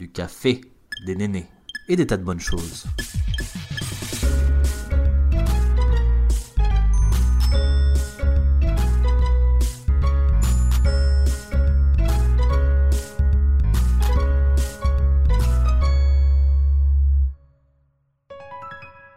du Café des Nénés et des tas de bonnes choses.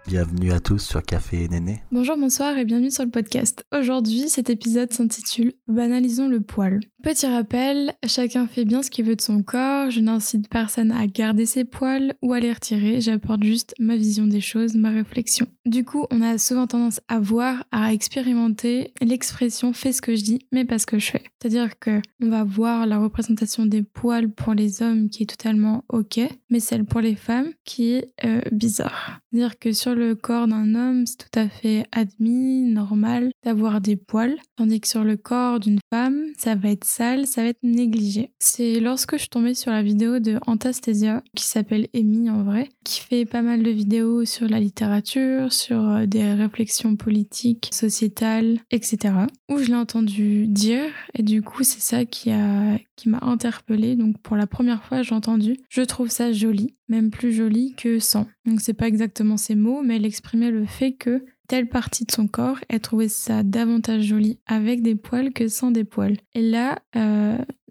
Bienvenue à tous sur Café et Néné. Bonjour, bonsoir et bienvenue sur le podcast. Aujourd'hui, cet épisode s'intitule « Banalisons le poil ». Petit rappel, chacun fait bien ce qu'il veut de son corps, je n'incite personne à garder ses poils ou à les retirer, j'apporte juste ma vision des choses, ma réflexion. Du coup, on a souvent tendance à voir, à expérimenter l'expression « fais ce que je dis, mais pas ce que je fais ». C'est-à-dire qu'on va voir la représentation des poils pour les hommes qui est totalement ok, mais celle pour les femmes qui est bizarre. C'est-à-dire que sur le corps d'un homme, c'est tout à fait admis, normal d'avoir des poils, tandis que sur le corps d'une femme, ça va être sale, ça va être négligé. C'est lorsque je suis tombée sur la vidéo de Anastasia, qui s'appelle Amy en vrai, qui fait pas mal de vidéos sur la littérature, sur des réflexions politiques, sociétales, etc. où je l'ai entendu dire, et du coup c'est ça qui m'a interpellée. Donc pour la première fois j'ai entendu « je trouve ça joli ». Même plus joli que sans. Donc c'est pas exactement ces mots, mais elle exprimait le fait que telle partie de son corps, elle trouvait ça davantage joli avec des poils que sans des poils. Et là,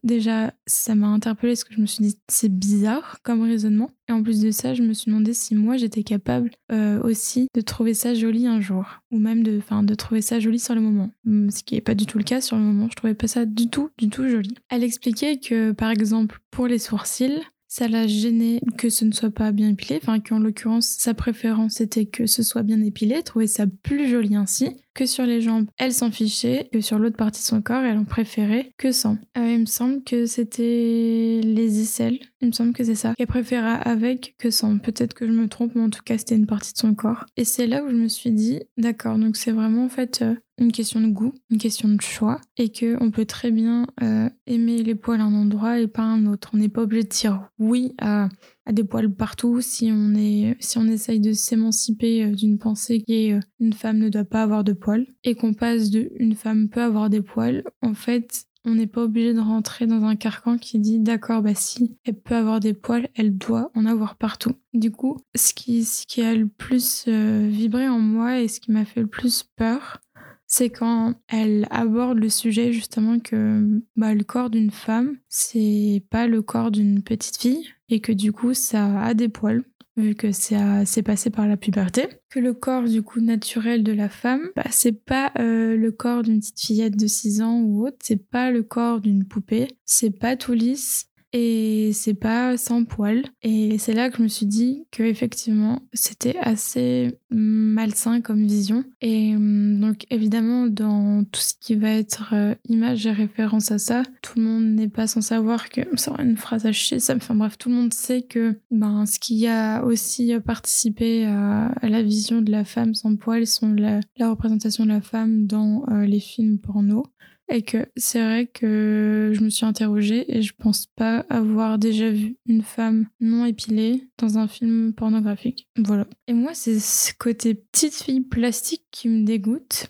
déjà, ça m'a interpellée parce que je me suis dit c'est bizarre comme raisonnement. Et en plus de ça, je me suis demandé si moi j'étais capable aussi de trouver ça joli un jour. Ou même de trouver ça joli sur le moment. Ce qui n'est pas du tout le cas sur le moment. Je trouvais pas ça du tout joli. Elle expliquait que par exemple pour les sourcils, ça l'a gêné que ce ne soit pas bien épilé, enfin qu'en l'occurrence, sa préférence était que ce soit bien épilé, trouver ça plus joli ainsi, que sur les jambes, elle s'en fichait, que sur l'autre partie de son corps, elle en préférait que sans. Il me semble que c'était les aisselles, il me semble que c'est ça, qu'elle préféra avec que sans. Peut-être que je me trompe, mais en tout cas, c'était une partie de son corps. Et c'est là où je me suis dit, d'accord, donc c'est vraiment en fait... une question de goût, une question de choix, et qu'on peut très bien aimer les poils à un endroit et pas à un autre. On n'est pas obligé de dire oui à des poils partout si on essaye de s'émanciper d'une pensée qui est une femme ne doit pas avoir de poils, et qu'on passe de une femme peut avoir des poils, en fait... On n'est pas obligé de rentrer dans un carcan qui dit « D'accord, bah si, elle peut avoir des poils, elle doit en avoir partout. » Du coup, ce qui a le plus vibré en moi et ce qui m'a fait le plus peur, c'est quand elle aborde le sujet justement que le corps d'une femme, c'est pas le corps d'une petite fille et que du coup, ça a des poils. Vu que ça s'est passé par la puberté, que le corps du coup naturel de la femme, c'est pas le corps d'une petite fillette de 6 ans ou autre, c'est pas le corps d'une poupée, c'est pas tout lisse et c'est pas sans poils. Et c'est là que je me suis dit que effectivement c'était assez malsain comme vision. Et donc évidemment dans tout ce qui va être image et référence à ça, tout le monde n'est pas sans savoir que ça une phrase à chier ça, enfin bref, tout le monde sait que ce qui a aussi participé à la vision de la femme sans poils sont la représentation de la femme dans les films porno. Et que c'est vrai que je me suis interrogée et je pense pas avoir déjà vu une femme non épilée dans un film pornographique. Voilà. Et moi, c'est ce côté petite fille plastique qui me dégoûte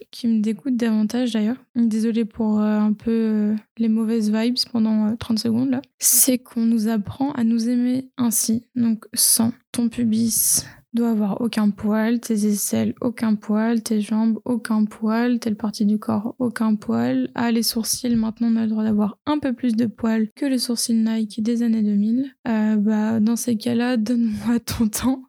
davantage d'ailleurs. Désolée pour un peu les mauvaises vibes pendant 30 secondes là. C'est qu'on nous apprend à nous aimer ainsi, donc sans ton pubis. Doit avoir aucun poil, tes aisselles, aucun poil, tes jambes, aucun poil, telle partie du corps, aucun poil. Ah, les sourcils, maintenant on a le droit d'avoir un peu plus de poils que le sourcil Nike des années 2000. Dans ces cas-là, donne-moi ton temps,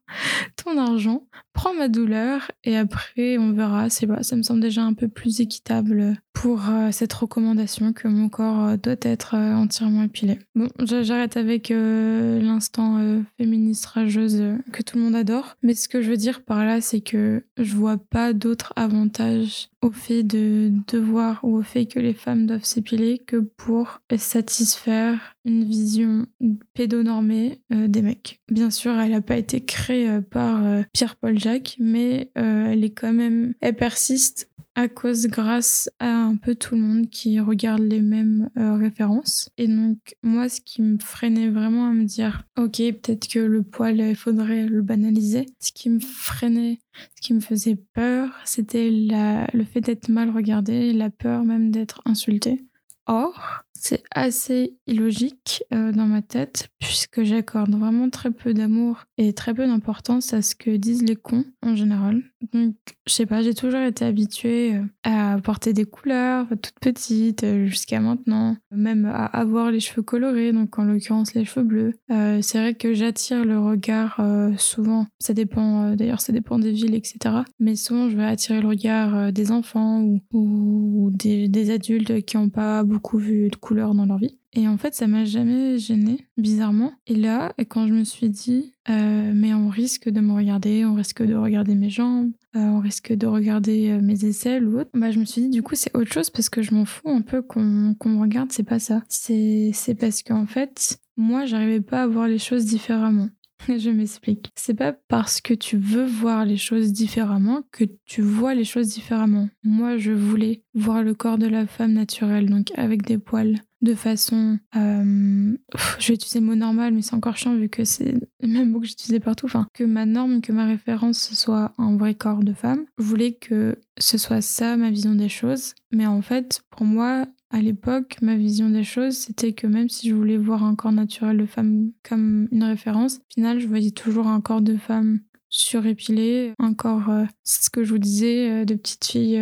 ton argent, prends ma douleur et après on verra. Ça me semble déjà un peu plus équitable pour cette recommandation que mon corps doit être entièrement épilé. Bon, j'arrête avec l'instant féministe rageuse que tout le monde adore, mais ce que je veux dire par là, c'est que je vois pas d'autre avantage au fait de devoir ou au fait que les femmes doivent s'épiler que pour satisfaire une vision pédonormée des mecs. Bien sûr, elle n'a pas été créée par Pierre-Paul Jacques, mais elle persiste à cause, grâce à un peu tout le monde qui regarde les mêmes références. Et donc, moi, ce qui me freinait vraiment à me dire « Ok, peut-être que le poil, il faudrait le banaliser », ce qui me faisait peur, c'était le fait d'être mal regardée, la peur même d'être insultée. Or, C'est assez illogique dans ma tête, puisque j'accorde vraiment très peu d'amour et très peu d'importance à ce que disent les cons en général. Donc, je sais pas, j'ai toujours été habituée à porter des couleurs toute petite jusqu'à maintenant, même à avoir les cheveux colorés, donc en l'occurrence les cheveux bleus. C'est vrai que j'attire le regard souvent, ça dépend d'ailleurs, ça dépend des villes, etc. Mais souvent, je vais attirer le regard des enfants ou des adultes qui n'ont pas beaucoup vu de couleurs dans leur vie. Et en fait, ça m'a jamais gênée, bizarrement. Et là, quand je me suis dit, mais on risque de me regarder, on risque de regarder mes jambes, on risque de regarder mes aisselles ou autre, bah je me suis dit, du coup, c'est autre chose parce que je m'en fous un peu qu'on me regarde, c'est pas ça. C'est parce qu'en fait, moi, j'arrivais pas à voir les choses différemment. Je m'explique. C'est pas parce que tu veux voir les choses différemment que tu vois les choses différemment. Moi, je voulais voir le corps de la femme naturelle, donc avec des poils, de façon... je vais utiliser le mot normal, mais c'est encore chiant vu que c'est le même mot que j'utilisais partout. Enfin, que ma norme, que ma référence, ce soit un vrai corps de femme. Je voulais que ce soit ça, ma vision des choses. Mais en fait, pour moi... À l'époque, ma vision des choses, c'était que même si je voulais voir un corps naturel de femme comme une référence, au final, je voyais toujours un corps de femme surépilé, un corps, c'est ce que je vous disais, de petite fille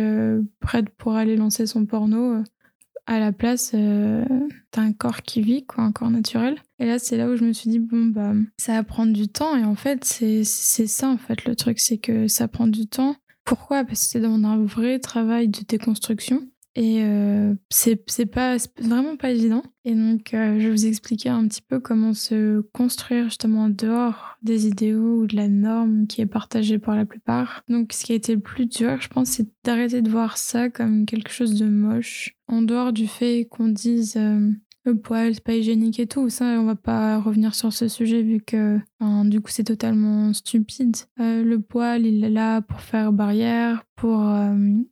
prête pour aller lancer son porno. À la place, t'as un corps qui vit, quoi, un corps naturel. Et là, c'est là où je me suis dit, bon, bah, ça va prendre du temps. Et en fait, c'est ça, en fait, le truc, c'est que ça prend du temps. Pourquoi ? Parce que c'est dans un vrai travail de déconstruction. Et c'est vraiment pas évident. Et donc, je vais vous expliquer un petit peu comment se construire justement dehors des idéaux ou de la norme qui est partagée par la plupart. Donc, ce qui a été le plus dur, je pense, c'est d'arrêter de voir ça comme quelque chose de moche. En dehors du fait qu'on dise le poil, c'est pas hygiénique et tout, ça, on va pas revenir sur ce sujet vu que, enfin, du coup, c'est totalement stupide. Le poil, il est là pour faire barrière, pour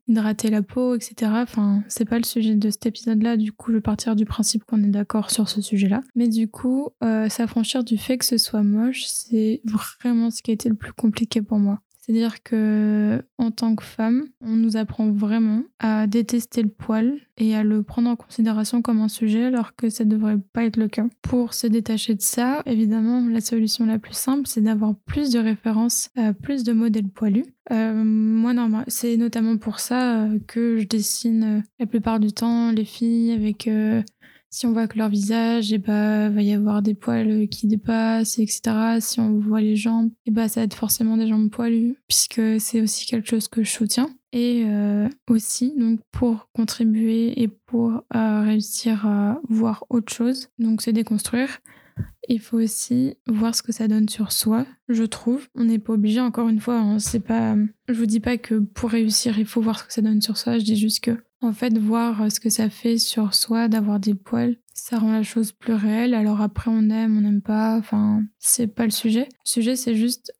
hydrater la peau, etc. Enfin, c'est pas le sujet de cet épisode-là, du coup, je vais partir du principe qu'on est d'accord sur ce sujet-là. Mais du coup, s'affranchir du fait que ce soit moche, c'est vraiment ce qui a été le plus compliqué pour moi. C'est-à-dire que, en tant que femme, on nous apprend vraiment à détester le poil et à le prendre en considération comme un sujet alors que ça devrait pas être le cas. Pour se détacher de ça, évidemment, la solution la plus simple, c'est d'avoir plus de références, plus de modèles poilus. Moi, non, c'est notamment pour ça que je dessine la plupart du temps les filles avec... Si on voit que leur visage, et bah, va y avoir des poils qui dépassent, etc. Si on voit les jambes, et bah, ça va être forcément des jambes poilues, puisque c'est aussi quelque chose que je soutiens. Et aussi, donc, pour contribuer et pour réussir à voir autre chose, donc se déconstruire, il faut aussi voir ce que ça donne sur soi, je trouve. On n'est pas obligé, encore une fois, hein, c'est pas... je vous dis pas que pour réussir, il faut voir ce que ça donne sur soi, je dis juste que en fait, voir ce que ça fait sur soi d'avoir des poils, ça rend la chose plus réelle. Alors après, on aime, on n'aime pas, enfin, c'est pas le sujet. Le sujet, c'est juste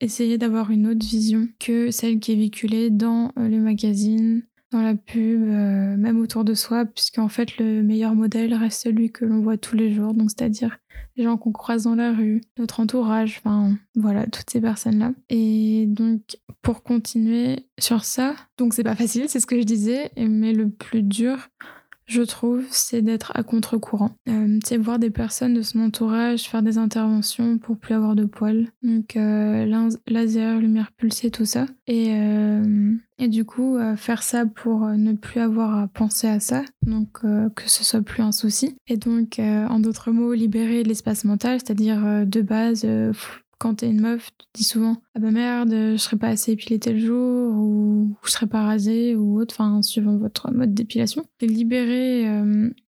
essayer d'avoir une autre vision que celle qui est véhiculée dans les magazines, dans la pub, même autour de soi, puisqu'en fait, le meilleur modèle reste celui que l'on voit tous les jours, donc c'est-à-dire les gens qu'on croise dans la rue, notre entourage, enfin voilà, toutes ces personnes-là. Et donc, pour continuer sur ça, donc c'est pas facile, c'est ce que je disais, mais le plus dur, je trouve, c'est d'être à contre-courant. C'est voir des personnes de son entourage faire des interventions pour plus avoir de poils. Donc laser, lumière pulsée, tout ça. Et du coup, faire ça pour ne plus avoir à penser à ça, donc que ce soit plus un souci. Et donc, en d'autres mots, libérer l'espace mental, c'est-à-dire de base... Quand t'es une meuf, tu te dis souvent « Ah bah merde, je serais pas assez épilée tel jour » ou « Je serais pas rasée » ou autre, enfin, suivant votre mode d'épilation. Et libérer,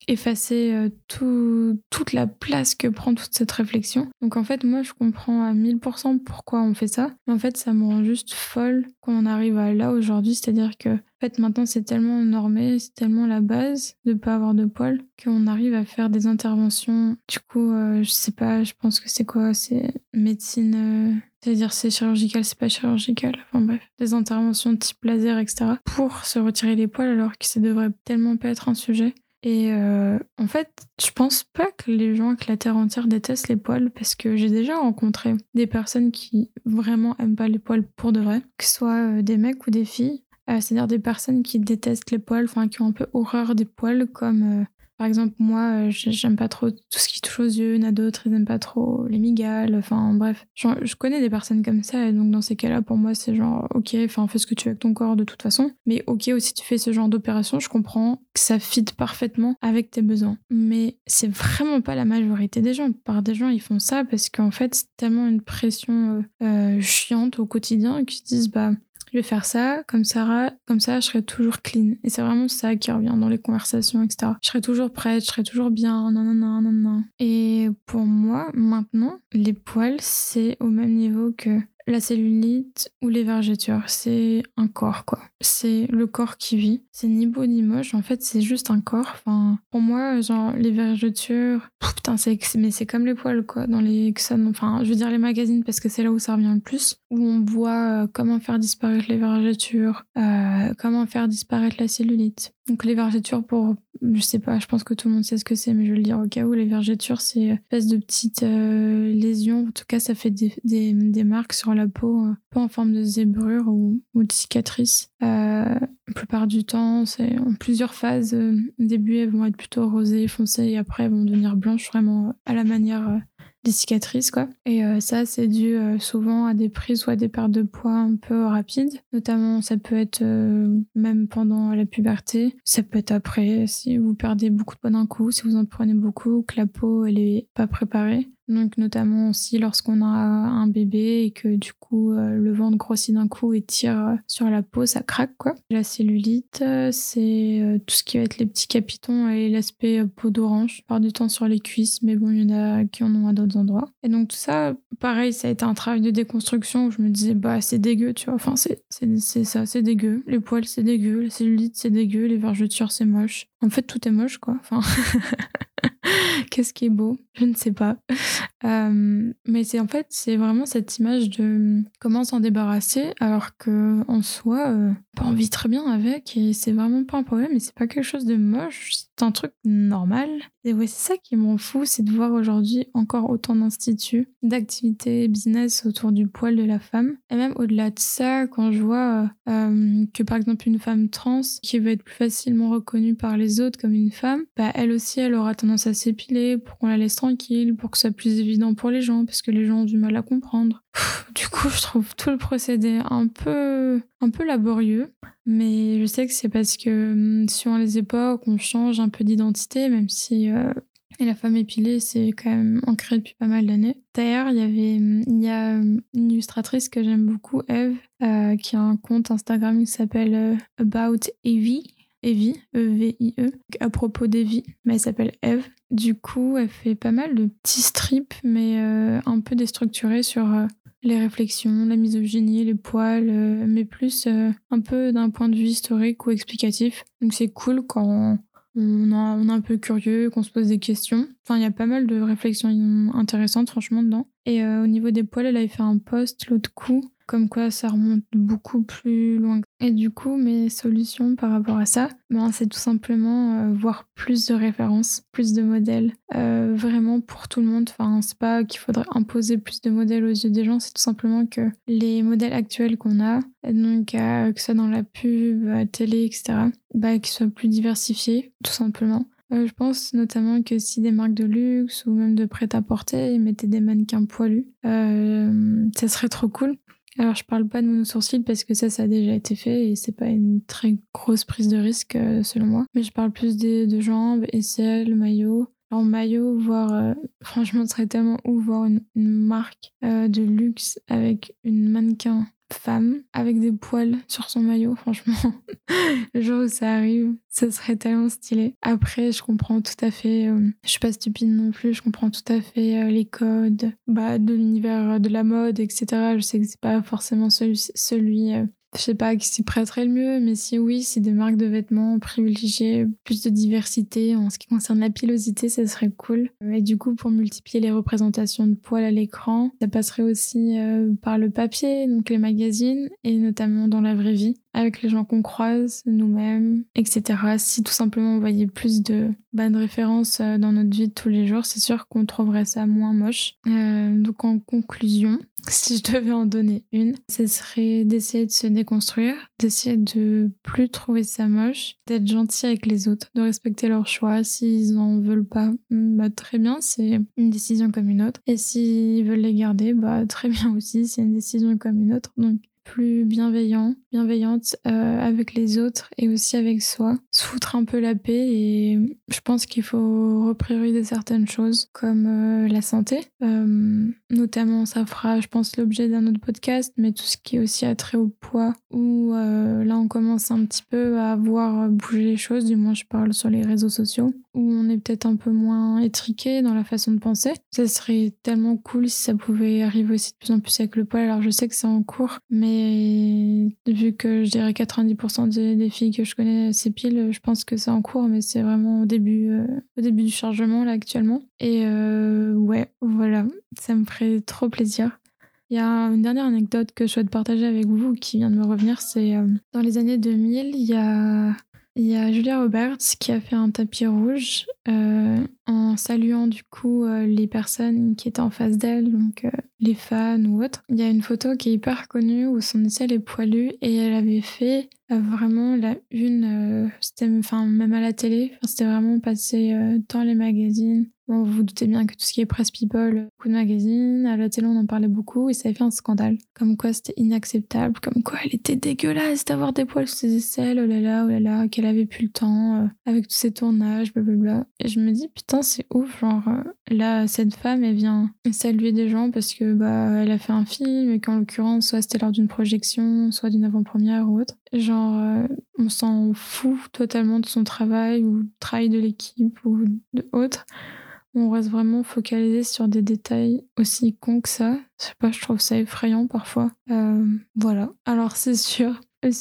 effacer toute la place que prend toute cette réflexion. Donc en fait, moi, je comprends à 1000% pourquoi on fait ça. Mais en fait, ça me rend juste folle quand on arrive à là aujourd'hui, c'est-à-dire que en fait, maintenant, c'est tellement normé, c'est tellement la base de pas avoir de poils qu'on arrive à faire des interventions. Du coup, je sais pas, je pense que c'est quoi, c'est médecine... C'est-à-dire c'est chirurgical, c'est pas chirurgical, enfin bref, des interventions type laser, etc. pour se retirer les poils alors que ça devrait tellement pas être un sujet. Et en fait, je pense pas que les gens, que la terre entière détestent les poils, parce que j'ai déjà rencontré des personnes qui vraiment aiment pas les poils pour de vrai, que ce soit des mecs ou des filles. C'est-à-dire des personnes qui détestent les poils, enfin qui ont un peu horreur des poils, comme Par exemple, moi, j'aime pas trop tout ce qui touche aux yeux, il y en a d'autres, ils aiment pas trop les migales, enfin bref. Genre, je connais des personnes comme ça, et donc dans ces cas-là, pour moi, c'est genre, ok, enfin fais ce que tu veux avec ton corps de toute façon, mais ok, aussi tu fais ce genre d'opération, je comprends que ça fit parfaitement avec tes besoins. Mais c'est vraiment pas la majorité des gens. Par des gens, ils font ça parce qu'en fait, c'est tellement une pression chiante au quotidien qu'ils se disent, bah... je vais faire ça, comme ça, je serai toujours clean. Et c'est vraiment ça qui revient dans les conversations, etc. Je serai toujours prête, je serai toujours bien, nanana, nanana. Et pour moi, maintenant, les poils, c'est au même niveau que la cellulite ou les vergetures. C'est un corps, quoi. C'est le corps qui vit. C'est ni beau ni moche. En fait, c'est juste un corps. Enfin, pour moi, genre, les vergetures... putain, mais c'est comme les poils, quoi. Dans les... Enfin, je veux dire les magazines, parce que c'est là où ça revient le plus. Où on voit comment faire disparaître les vergetures, comment faire disparaître la cellulite. Donc les vergetures, pour... je sais pas, je pense que tout le monde sait ce que c'est, mais je vais le dire au cas où. Les vergetures, c'est une espèce de petites lésions. En tout cas, ça fait des marques sur la peau, pas en forme de zébrure ou de cicatrice. La plupart du temps, c'est en plusieurs phases. Au début, elles vont être plutôt rosées, foncées, et après, elles vont devenir blanches, vraiment à la manière... des cicatrices, quoi. Et ça, c'est dû souvent à des prises ou à des pertes de poids un peu rapides. Notamment, ça peut être même pendant la puberté. Ça peut être après, si vous perdez beaucoup de poids d'un coup, si vous en prenez beaucoup, que la peau, elle est pas préparée. Donc, notamment aussi lorsqu'on a un bébé et que du coup, le ventre grossit d'un coup et tire sur la peau, ça craque, quoi. La cellulite, c'est tout ce qui va être les petits capitons et l'aspect peau d'orange. Par du temps sur les cuisses, mais bon, il y en a qui en ont à d'autres endroits. Et donc, tout ça, pareil, ça a été un travail de déconstruction où je me disais, bah, c'est dégueu, tu vois. Enfin, c'est ça, c'est dégueu. Les poils, c'est dégueu. La cellulite, c'est dégueu. Les vergetures, c'est moche. En fait, tout est moche, quoi. Enfin... Qu'est-ce qui est beau? Je ne sais pas. Mais c'est vraiment cette image de comment s'en débarrasser, alors que en soi, on vit très bien avec et c'est vraiment pas un problème et c'est pas quelque chose de moche, c'est un truc normal. Et ouais, c'est ça qui m'en fout, c'est de voir aujourd'hui encore autant d'instituts, d'activités, business autour du poil de la femme. Et même au-delà de ça, quand je vois que par exemple une femme trans qui va être plus facilement reconnue par les autres comme une femme, bah elle aussi, elle aura tendance à s'épiler pour qu'on la laisse tranquille, pour que ça puisse évident pour les gens, parce que les gens ont du mal à comprendre. Du coup, je trouve tout le procédé un peu laborieux, mais je sais que c'est parce que sur les époques, on change un peu d'identité, même si la femme épilée, c'est quand même ancré depuis pas mal d'années. D'ailleurs, il y a une illustratrice que j'aime beaucoup, Eve, qui a un compte Instagram qui s'appelle About Evie. Evie, E-V-I-E, à propos d'Evie, mais elle s'appelle Eve. Du coup, elle fait pas mal de petits strips, mais un peu déstructurés sur les réflexions, la misogynie, les poils, mais plus un peu d'un point de vue historique ou explicatif. Donc c'est cool quand on est un peu curieux, qu'on se pose des questions. Enfin, il y a pas mal de réflexions intéressantes, franchement, dedans. Et au niveau des poils, elle avait fait un post l'autre coup, comme quoi ça remonte beaucoup plus loin. Et du coup, mes solutions par rapport à ça, c'est tout simplement voir plus de références, plus de modèles, vraiment pour tout le monde. Enfin, c'est pas qu'il faudrait imposer plus de modèles aux yeux des gens, c'est tout simplement que les modèles actuels qu'on a, donc que ce soit dans la pub, à la télé, etc., qu'ils soient plus diversifiés, tout simplement. Je pense notamment que si des marques de luxe ou même de prêt-à-porter mettaient des mannequins poilus, ça serait trop cool. Alors, je parle pas de monosourcils parce que ça a déjà été fait et c'est pas une très grosse prise de risque, selon moi. Mais je parle plus de jambes, aisselles, maillots. Alors, maillot, voir... franchement, ce serait tellement ouf voir une marque de luxe avec une mannequin femme avec des poils sur son maillot, franchement. Le jour où ça arrive, ça serait tellement stylé. Après, je comprends tout à fait... je suis pas stupide non plus, je comprends tout à fait les codes de l'univers de la mode, etc. Je sais que c'est pas forcément celui je sais pas qui s'y prêterait le mieux, mais si oui, si des marques de vêtements privilégiées, plus de diversité en ce qui concerne la pilosité, ça serait cool. Et du coup, pour multiplier les représentations de poils à l'écran, ça passerait aussi par le papier, donc les magazines, et notamment dans la vraie vie. avec les gens qu'on croise, nous-mêmes, etc. Si tout simplement on voyait plus de bonnes références dans notre vie de tous les jours, c'est sûr qu'on trouverait ça moins moche. Donc en conclusion, si je devais en donner une, ce serait d'essayer de se déconstruire, d'essayer de plus trouver ça moche, d'être gentil avec les autres, de respecter leurs choix. S'ils en veulent pas, bah très bien, c'est une décision comme une autre. Et s'ils veulent les garder, bah très bien aussi, c'est une décision comme une autre. Donc plus bienveillante avec les autres et aussi avec soi. Se foutre un peu la paix, et je pense qu'il faut reprioriser certaines choses comme la santé. Notamment, ça fera, je pense, l'objet d'un autre podcast, mais tout ce qui est aussi attrait au poids, où là on commence un petit peu à voir bouger les choses, du moins je parle sur les réseaux sociaux, où on est peut-être un peu moins étriqué dans la façon de penser. Ça serait tellement cool si ça pouvait arriver aussi de plus en plus avec le poil. Alors je sais que c'est en cours, mais vu que je dirais 90% des filles que je connais s'épilent, je pense que c'est en cours, mais c'est vraiment au début du chargement là actuellement. Et ouais, voilà, ça me ferait trop plaisir. Il y a une dernière anecdote que je souhaite partager avec vous qui vient de me revenir, c'est dans les années 2000, il y a Julia Roberts qui a fait un tapis rouge en saluant du coup les personnes qui étaient en face d'elle, donc les fans ou autres. Il y a une photo qui est hyper connue où son aisselle est poilue, et elle avait fait vraiment la une, c'était, enfin, même à la télé, c'était vraiment passé dans les magazines. Bon, vous vous doutez bien que tout ce qui est presse people, beaucoup de magazines, à la télé on en parlait beaucoup, et ça a fait un scandale. Comme quoi c'était inacceptable, comme quoi elle était dégueulasse d'avoir des poils sous ses aisselles, oh là là, qu'elle avait plus le temps, avec tous ses tournages, blablabla. Et je me dis, putain, c'est ouf, genre, là, cette femme, elle vient saluer des gens parce que, bah, elle a fait un film, et qu'en l'occurrence, soit c'était lors d'une projection, soit d'une avant-première ou autre. Genre, on s'en fout totalement de son travail, ou du travail de l'équipe, ou de autres. On reste vraiment focalisé sur des détails aussi cons que ça. Je sais pas, je trouve ça effrayant parfois. Voilà. Alors c'est sûr,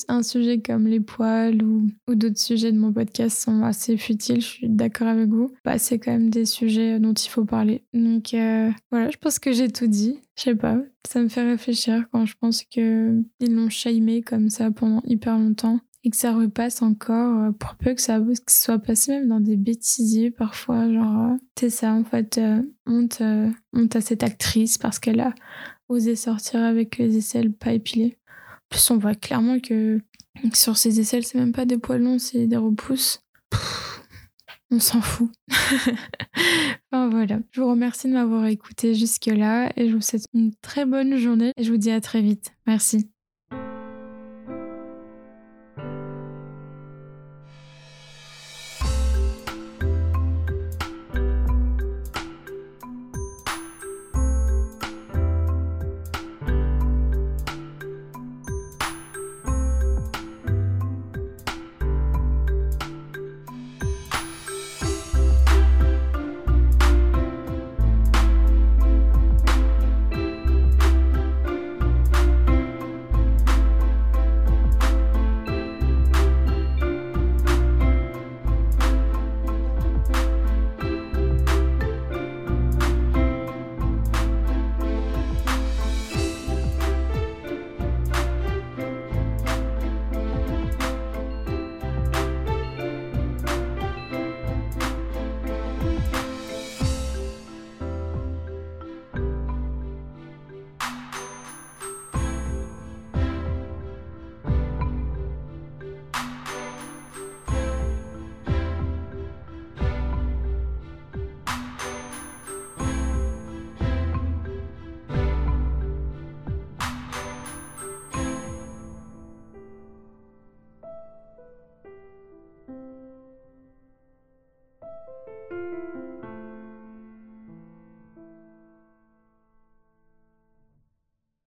un sujet comme les poils ou d'autres sujets de mon podcast sont assez futiles, je suis d'accord avec vous. Bah, c'est quand même des sujets dont il faut parler. Donc voilà, je pense que j'ai tout dit. Je sais pas, ça me fait réfléchir quand je pense qu'ils l'ont shamé comme ça pendant hyper longtemps. Et que ça repasse encore, pour peu que ça soit passé même dans des bêtisiers parfois, genre c'est ça en fait, honte à cette actrice parce qu'elle a osé sortir avec les aisselles pas épilées. En plus on voit clairement que sur ses aisselles c'est même pas des poils longs, c'est des repousses. On s'en fout. Enfin voilà, je vous remercie de m'avoir écouté jusque là, et je vous souhaite une très bonne journée, et je vous dis à très vite. Merci.